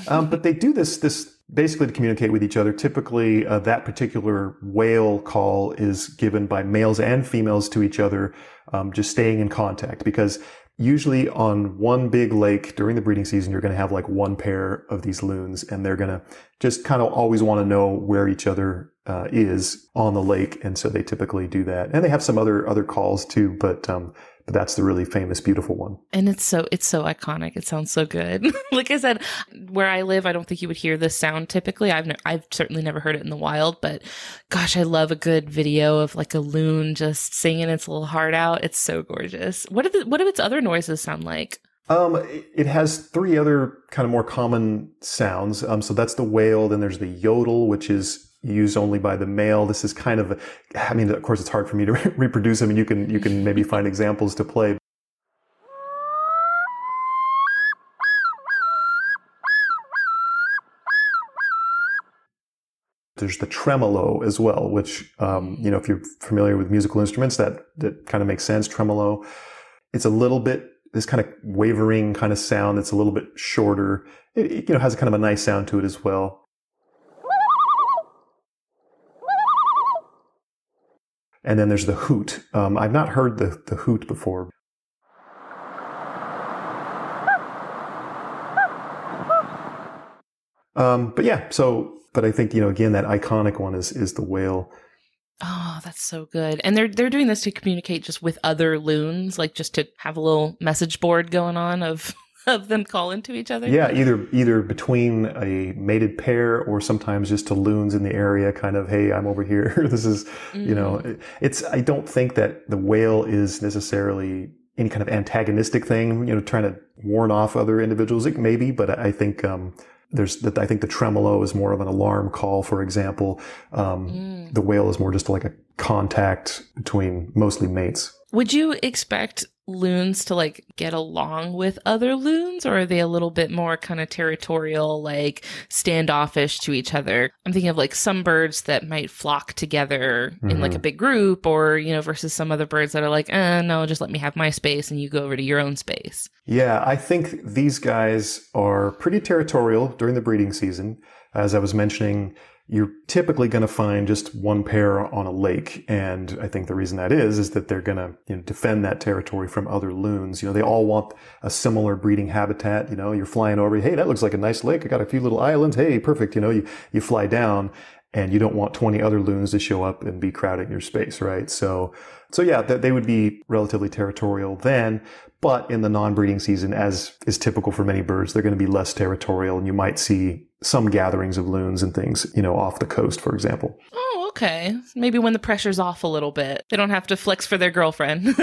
Um, but they do this, this basically to communicate with each other. Typically, uh, that particular whale call is given by males and females to each other, um, just staying in contact because usually on one big lake during the breeding season, you're going to have like one pair of these loons and they're going to just kind of always want to know where each other uh, is on the lake. And so they typically do that. And they have some other, other calls too, but, um, but that's the really famous, beautiful one. And it's so, it's so iconic. It sounds so good. Like I said, where I live, I don't think you would hear this sound typically. I've, ne- I've certainly never heard it in the wild, but gosh, I love a good video of like a loon just singing its little heart out. It's so gorgeous. What do the, what do its other noises sound like? Um, it has three other kind of more common sounds. Um, so that's the wail. Then there's the yodel, which is used only by the male. This is kind of, I mean, of course, it's hard for me to re- reproduce. I mean, you can, you can maybe find examples to play. There's the tremolo as well, which, um, you know, if you're familiar with musical instruments, that, that kind of makes sense. Tremolo. It's a little bit this kind of wavering kind of sound that's a little bit shorter. It, it you know, has a kind of a nice sound to it as well. And then there's the hoot. Um, I've not heard the, the hoot before. Um, but yeah, so, but I think, you know, again, that iconic one is, is the whale. Oh, that's so good. And they're they're doing this to communicate just with other loons, like just to have a little message board going on of, of them calling to each other. Yeah, either either between a mated pair or sometimes just to loons in the area, kind of, hey, I'm over here. This is, mm-hmm. you know, it, it's, I don't think that the whale is necessarily any kind of antagonistic thing, you know, trying to warn off other individuals, like maybe, but I think, um, There's that. I think the tremolo is more of an alarm call, for example. Um, mm. The wail is more just like a contact between mostly mates. Would you expect loons to like get along with other loons, or are they a little bit more kind of territorial, like standoffish to each other? I'm thinking of like some birds that might flock together mm-hmm. in like a big group, or you know, versus some other birds that are like, eh, no, just let me have my space and you go over to your own space. Yeah, I think these guys are pretty territorial during the breeding season. As I was mentioning, you're typically going to find just one pair on a lake. And I think the reason that is, is that they're going to you know, defend that territory from other loons. You know, they all want a similar breeding habitat. You know, you're flying over. Hey, that looks like a nice lake. I got a few little islands. Hey, perfect. You know, you, you fly down and you don't want twenty other loons to show up and be crowding your space, right? So, so yeah, th- they would be relatively territorial then. But in the non-breeding season, as is typical for many birds, they're going to be less territorial, and you might see some gatherings of loons and things, you know, off the coast, for example. Oh, okay. Maybe when the pressure's off a little bit, they don't have to flex for their girlfriend.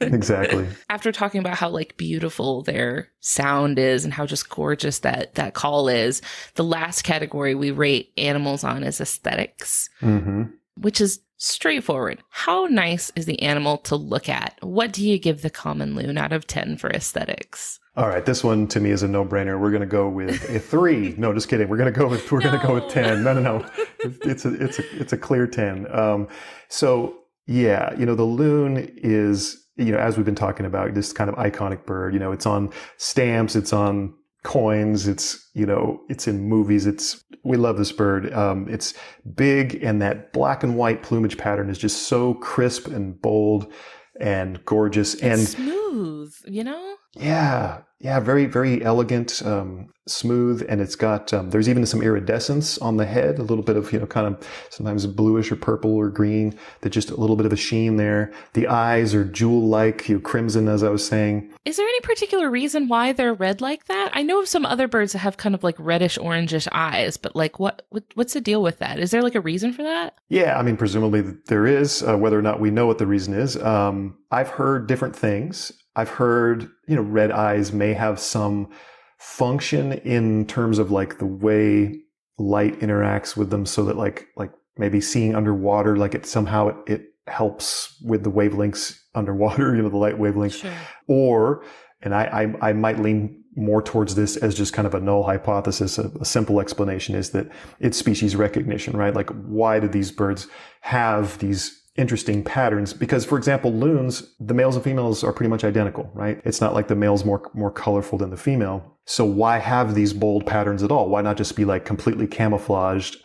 Exactly. After talking about how like beautiful their sound is and how just gorgeous that, that call is, the last category we rate animals on is aesthetics, mm-hmm. which is straightforward. How nice is the animal to look at? What do you give the common loon out of ten for aesthetics? All right, this one to me is a no-brainer. We're going to go with a three. No, just kidding. We're going to go with we're no. going to go with ten. No, no, no. It's a it's a it's a clear ten. Um, so yeah, you know the loon is you know as we've been talking about this kind of iconic bird. You know it's on stamps. It's on coins. It's you know it's in movies. It's we love this bird. Um, it's big, and that black and white plumage pattern is just so crisp and bold and gorgeous and it's smooth. You know. Yeah. Yeah. Very, very elegant, um, smooth. And it's got, um, there's even some iridescence on the head, a little bit of, you know, kind of sometimes bluish or purple or green, that just a little bit of a sheen there. The eyes are jewel-like, you know, crimson, as I was saying. Is there any particular reason why they're red like that? I know of some other birds that have kind of like reddish, orangish eyes, but like what, what what's the deal with that? Is there like a reason for that? Yeah. I mean, presumably there is, uh, whether or not we know what the reason is. Um, I've heard different things. I've heard, you know, red eyes may have some function in terms of like the way light interacts with them, so that like like maybe seeing underwater, like it somehow it, it helps with the wavelengths underwater, you know, the light wavelengths. Sure. Or, and I, I I might lean more towards this as just kind of a null hypothesis, a, a simple explanation is that it's species recognition, right? Like, why do these birds have these interesting patterns? Because, for example, loons, the males and females are pretty much identical, right? It's not like the male's more more colorful than the female. So why have these bold patterns at all? Why not just be like completely camouflaged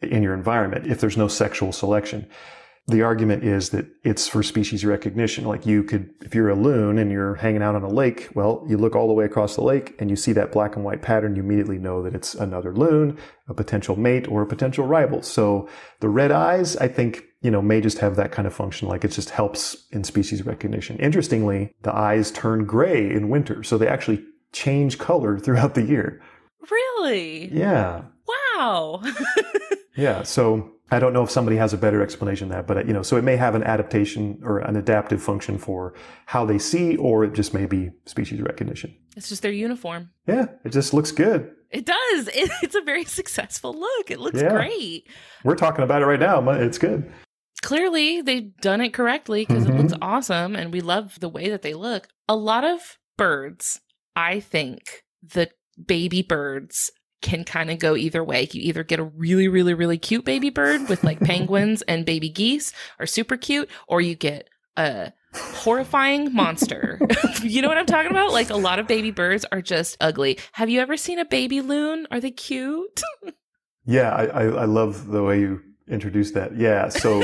in your environment if there's no sexual selection? The argument is that it's for species recognition. Like, you could, if you're a loon and you're hanging out on a lake, well, you look all the way across the lake and you see that black and white pattern, you immediately know that it's another loon, a potential mate, or a potential rival. So the red eyes, I think, you know, may just have that kind of function. Like, it just helps in species recognition. Interestingly, the eyes turn gray in winter, so they actually change color throughout the year. Really? Yeah. Wow. Yeah. So I don't know if somebody has a better explanation than that, but, you know, so it may have an adaptation or an adaptive function for how they see, or it just may be species recognition. It's just their uniform. Yeah. It just looks good. It does. It, it's a very successful look. It looks yeah. great. We're talking about it right now. It's good. Clearly, they've done it correctly, because mm-hmm. it looks awesome, and we love the way that they look. A lot of birds, I think, the baby birds can kind of go either way. You either get a really, really, really cute baby bird with like penguins and baby geese are super cute, or you get a horrifying monster. You know what I'm talking about? Like, a lot of baby birds are just ugly. Have you ever seen a baby loon? Are they cute? Yeah, I, I, I love the way you introduced that. Yeah, so...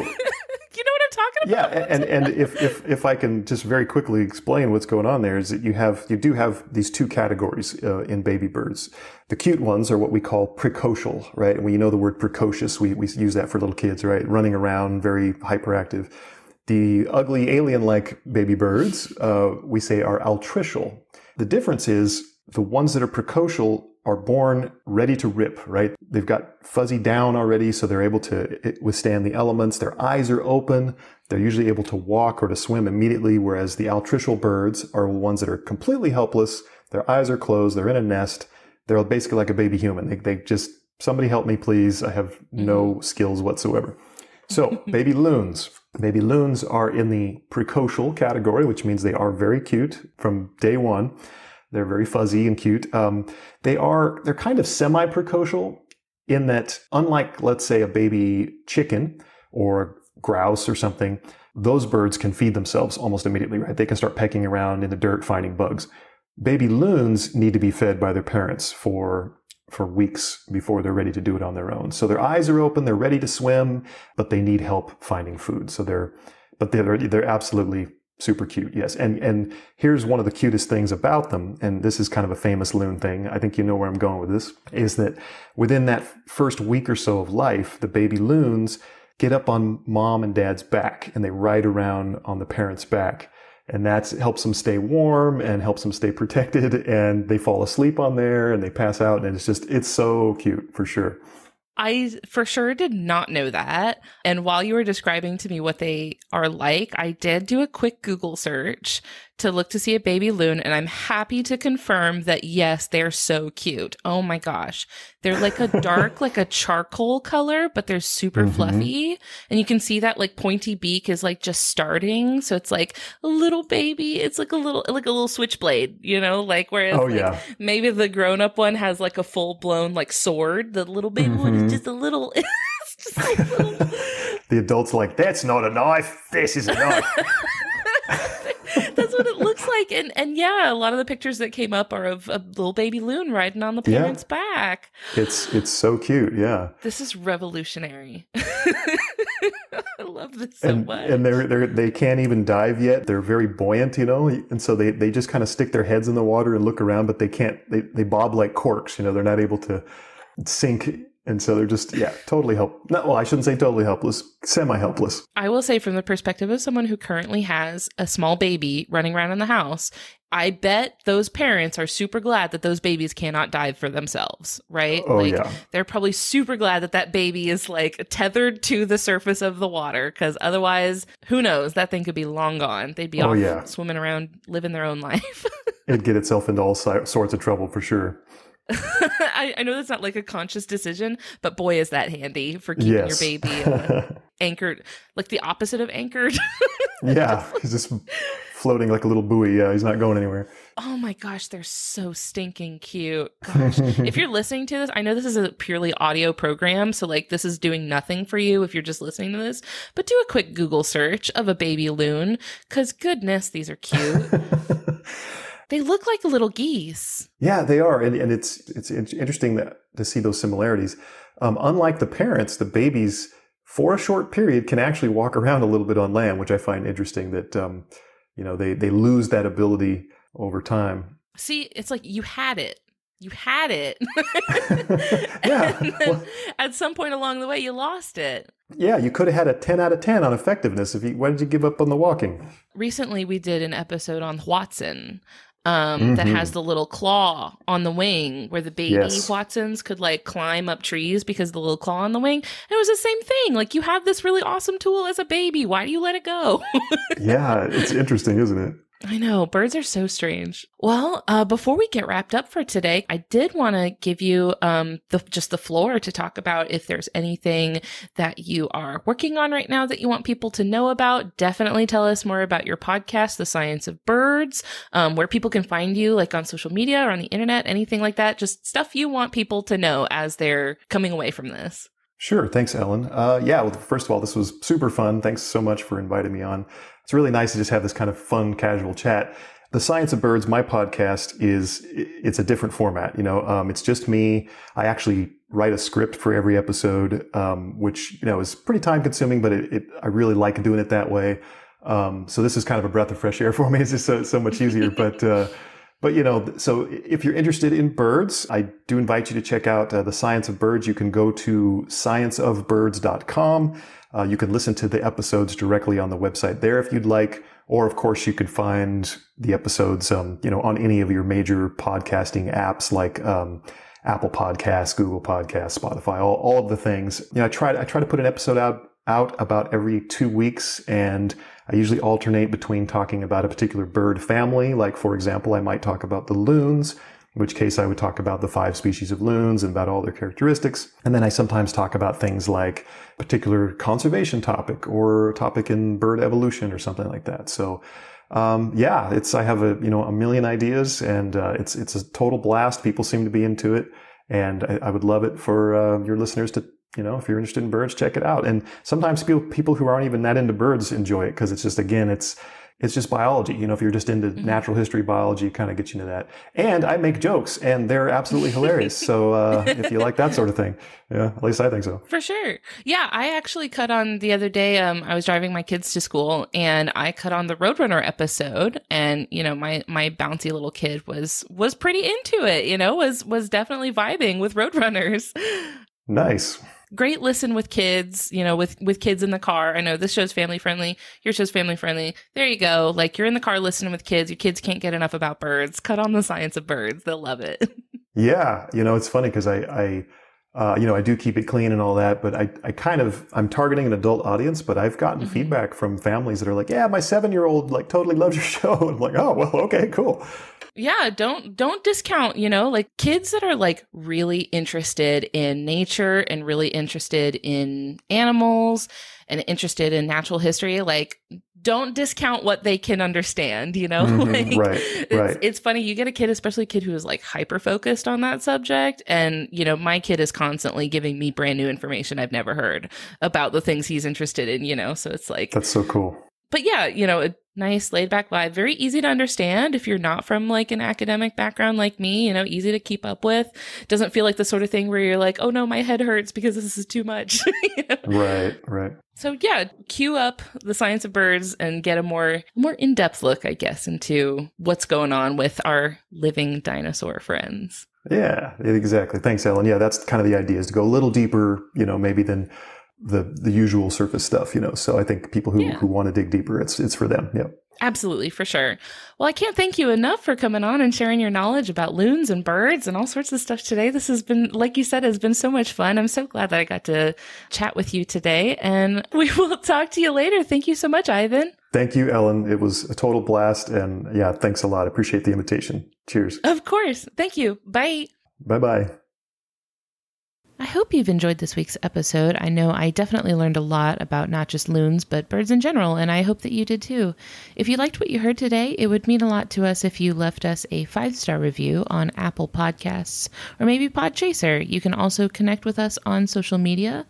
You know what I'm talking about? Yeah, and, and if, if if I can just very quickly explain what's going on there, is that you have you do have these two categories uh, in baby birds. The cute ones are what we call precocial, right? And when you know the word precocious, we, we use that for little kids, right? Running around, very hyperactive. The ugly alien-like baby birds, uh, we say are altricial. The difference is the ones that are precocial are born ready to rip, right? They've got fuzzy down already, so they're able to withstand the elements. Their eyes are open. They're usually able to walk or to swim immediately, whereas the altricial birds are ones that are completely helpless. Their eyes are closed. They're in a nest. They're basically like a baby human. They, they just, somebody help me, please. I have no skills whatsoever. So baby loons. Baby loons are in the precocial category, which means they are very cute from day one. They're very fuzzy and cute. Um, they are, they're kind of semi-precocial in that, unlike, let's say, a baby chicken or grouse or something, those birds can feed themselves almost immediately, right? They can start pecking around in the dirt, finding bugs. Baby loons need to be fed by their parents for, for weeks before they're ready to do it on their own. So their eyes are open, they're ready to swim, but they need help finding food. So they're, but they're, they're absolutely super cute, yes. And and here's one of the cutest things about them, and this is kind of a famous loon thing. I think you know where I'm going with this, is that within that first week or so of life, the baby loons get up on mom and dad's back, and they ride around on the parents' back. And that helps them stay warm and helps them stay protected, and they fall asleep on there, and they pass out, and it's just, it's so cute, for sure. I for sure did not know that. And while you were describing to me what they are like, I did do a quick Google search to look to see a baby loon. And I'm happy to confirm that, yes, they're so cute. Oh, my gosh. They're like a dark, like a charcoal color, but they're super mm-hmm. fluffy. And you can see that like pointy beak is like just starting. So it's like a little baby. It's like a little like a little switchblade, you know, like whereas oh, like, yeah. maybe the grown up one has like a full blown like sword. The little baby mm-hmm. one is just a little. It's just like a little. The adult's like, that's not a knife. This is a knife. That's what it looks like. And and yeah, a lot of the pictures that came up are of a little baby loon riding on the parents' yeah. back. It's it's so cute, yeah. This is revolutionary. I love this so and, much. And they're, they're, they can't even dive yet. They're very buoyant, you know, and so they, they just kind of stick their heads in the water and look around, but they can't, they, they bob like corks, you know, they're not able to sink. And so they're just, yeah, totally help. No, well, I shouldn't say totally helpless, semi-helpless. I will say, from the perspective of someone who currently has a small baby running around in the house, I bet those parents are super glad that those babies cannot dive for themselves, right? Oh, like, yeah. They're probably super glad that that baby is like tethered to the surface of the water, because otherwise, who knows? That thing could be long gone. They'd be oh, off yeah. swimming around, living their own life. It'd get itself into all si- sorts of trouble for sure. I, I know that's not like a conscious decision, but boy, is that handy for keeping yes. your baby uh, anchored, like the opposite of anchored. Yeah, he's just floating like a little buoy. Yeah, he's not going anywhere. Oh my gosh, they're so stinking cute. Gosh. If you're listening to this, I know this is a purely audio program, so like this is doing nothing for you if you're just listening to this, but do a quick Google search of a baby loon, because goodness, these are cute. They look like little geese. Yeah, they are. And, and it's it's interesting that, to see those similarities. Um, unlike the parents, the babies, for a short period, can actually walk around a little bit on land, which I find interesting that um, you know they, they lose that ability over time. See, it's like you had it. You had it. Yeah. And well, at some point along the way, you lost it. Yeah, you could have had a ten out of ten on effectiveness. If you, why did you give up on the walking? Recently, we did an episode on Watson. Um, mm-hmm. That has the little claw on the wing where the baby yes. Watsons could like climb up trees because of the little claw on the wing. And it was the same thing. Like you have this really awesome tool as a baby. Why do you let it go? Yeah, it's interesting, isn't it? I know. Birds are so strange. Well, uh, before we get wrapped up for today, I did want to give you um, the, just the floor to talk about if there's anything that you are working on right now that you want people to know about. Definitely tell us more about your podcast, The Science of Birds, um, where people can find you, like on social media or on the internet, anything like that. Just stuff you want people to know as they're coming away from this. Sure. Thanks, Ellen. Uh, yeah. Well, first of all, this was super fun. Thanks so much for inviting me on. It's really nice to just have this kind of fun, casual chat. The Science of Birds, my podcast, is it's a different format. You know, um, it's just me. I actually write a script for every episode, um, which, you know, is pretty time consuming, but it, it, I really like doing it that way. Um, so this is kind of a breath of fresh air for me. It's just so, so much easier, but, uh, But, you know, so if you're interested in birds, I do invite you to check out uh, The Science of Birds. You can go to science of birds dot com. Uh, you can listen to the episodes directly on the website there if you'd like. Or, of course, you can find the episodes, um, you know, on any of your major podcasting apps like um, Apple Podcasts, Google Podcasts, Spotify, all, all of the things. You know, I try, I try to put an episode out, out about every two weeks, and I usually alternate between talking about a particular bird family. Like, for example, I might talk about the loons, in which case I would talk about the five species of loons and about all their characteristics. And then I sometimes talk about things like a particular conservation topic or a topic in bird evolution or something like that. So, um, yeah, it's, I have a, you know, a million ideas, and uh, it's, it's a total blast. People seem to be into it, and I, I would love it for uh, your listeners to, you know, if you're interested in birds, check it out. And sometimes people, people who aren't even that into birds enjoy it, because it's just, again, it's it's just biology. You know, if you're just into mm-hmm. natural history, biology, kind of gets you into that. And I make jokes, and they're absolutely hilarious. So uh, if you like that sort of thing, yeah, at least I think so. For sure. Yeah, I actually cut on the other day. Um, I was driving my kids to school, and I cut on the Roadrunner episode. And, you know, my my bouncy little kid was was pretty into it, you know, was was definitely vibing with Roadrunners. Nice. Great listen with kids, you know, with, with kids in the car. I know this show's family friendly. Your show's family friendly. There you go. Like, you're in the car listening with kids. Your kids can't get enough about birds. Cut on The Science of Birds. They'll love it. Yeah. You know, it's funny because I, I uh, you know, I do keep it clean and all that, but I, I kind of, I'm targeting an adult audience, but I've gotten mm-hmm. feedback from families that are like, yeah, my seven-year-old like totally loves your show. And I'm like, oh, well, okay, cool. Yeah, don't don't discount, you know, like kids that are like really interested in nature and really interested in animals and interested in natural history, like don't discount what they can understand, you know? Mm-hmm, like, right, it's, right. It's funny, you get a kid, especially a kid who is like hyper-focused on that subject. And, you know, my kid is constantly giving me brand new information I've never heard about the things he's interested in, you know? So it's like... That's so cool. But yeah, you know... It, nice laid back vibe. Very easy to understand if you're not from like an academic background like me, you know, easy to keep up with. Doesn't feel like the sort of thing where you're like, oh no, my head hurts because this is too much. You know? Right, right. So yeah, cue up The Science of Birds and get a more, more in-depth look, I guess, into what's going on with our living dinosaur friends. Yeah, exactly. Thanks, Ellen. Yeah, that's kind of the idea, is to go a little deeper, you know, maybe than the the usual surface stuff, you know. So I think people who, yeah. who want to dig deeper, it's it's for them. Yeah. Absolutely, for sure. Well, I can't thank you enough for coming on and sharing your knowledge about loons and birds and all sorts of stuff today. This has been, like you said, has been so much fun. I'm so glad that I got to chat with you today, and we will talk to you later. Thank you so much, Ivan. Thank you, Ellen. It was a total blast, and yeah, thanks a lot. I appreciate the invitation. Cheers. Of course. Thank you. Bye. Bye-bye. I hope you've enjoyed this week's episode. I know I definitely learned a lot about not just loons, but birds in general, and I hope that you did too. If you liked what you heard today, it would mean a lot to us if you left us a five-star review on Apple Podcasts or maybe Podchaser. You can also connect with us on social media.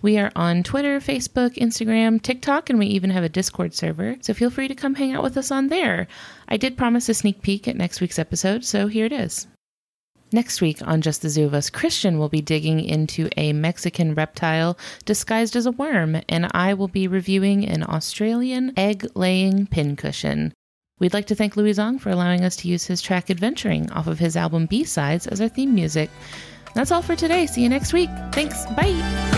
We are on Twitter, Facebook, Instagram, TikTok, and we even have a Discord server, so feel free to come hang out with us on there. I did promise a sneak peek at next week's episode, so here it is. Next week on Just the Zoo of Us, Christian will be digging into a Mexican reptile disguised as a worm, and I will be reviewing an Australian egg-laying pincushion. We'd like to thank Louis Zong for allowing us to use his track Adventuring off of his album B-Sides as our theme music. That's all for today. See you next week. Thanks. Bye.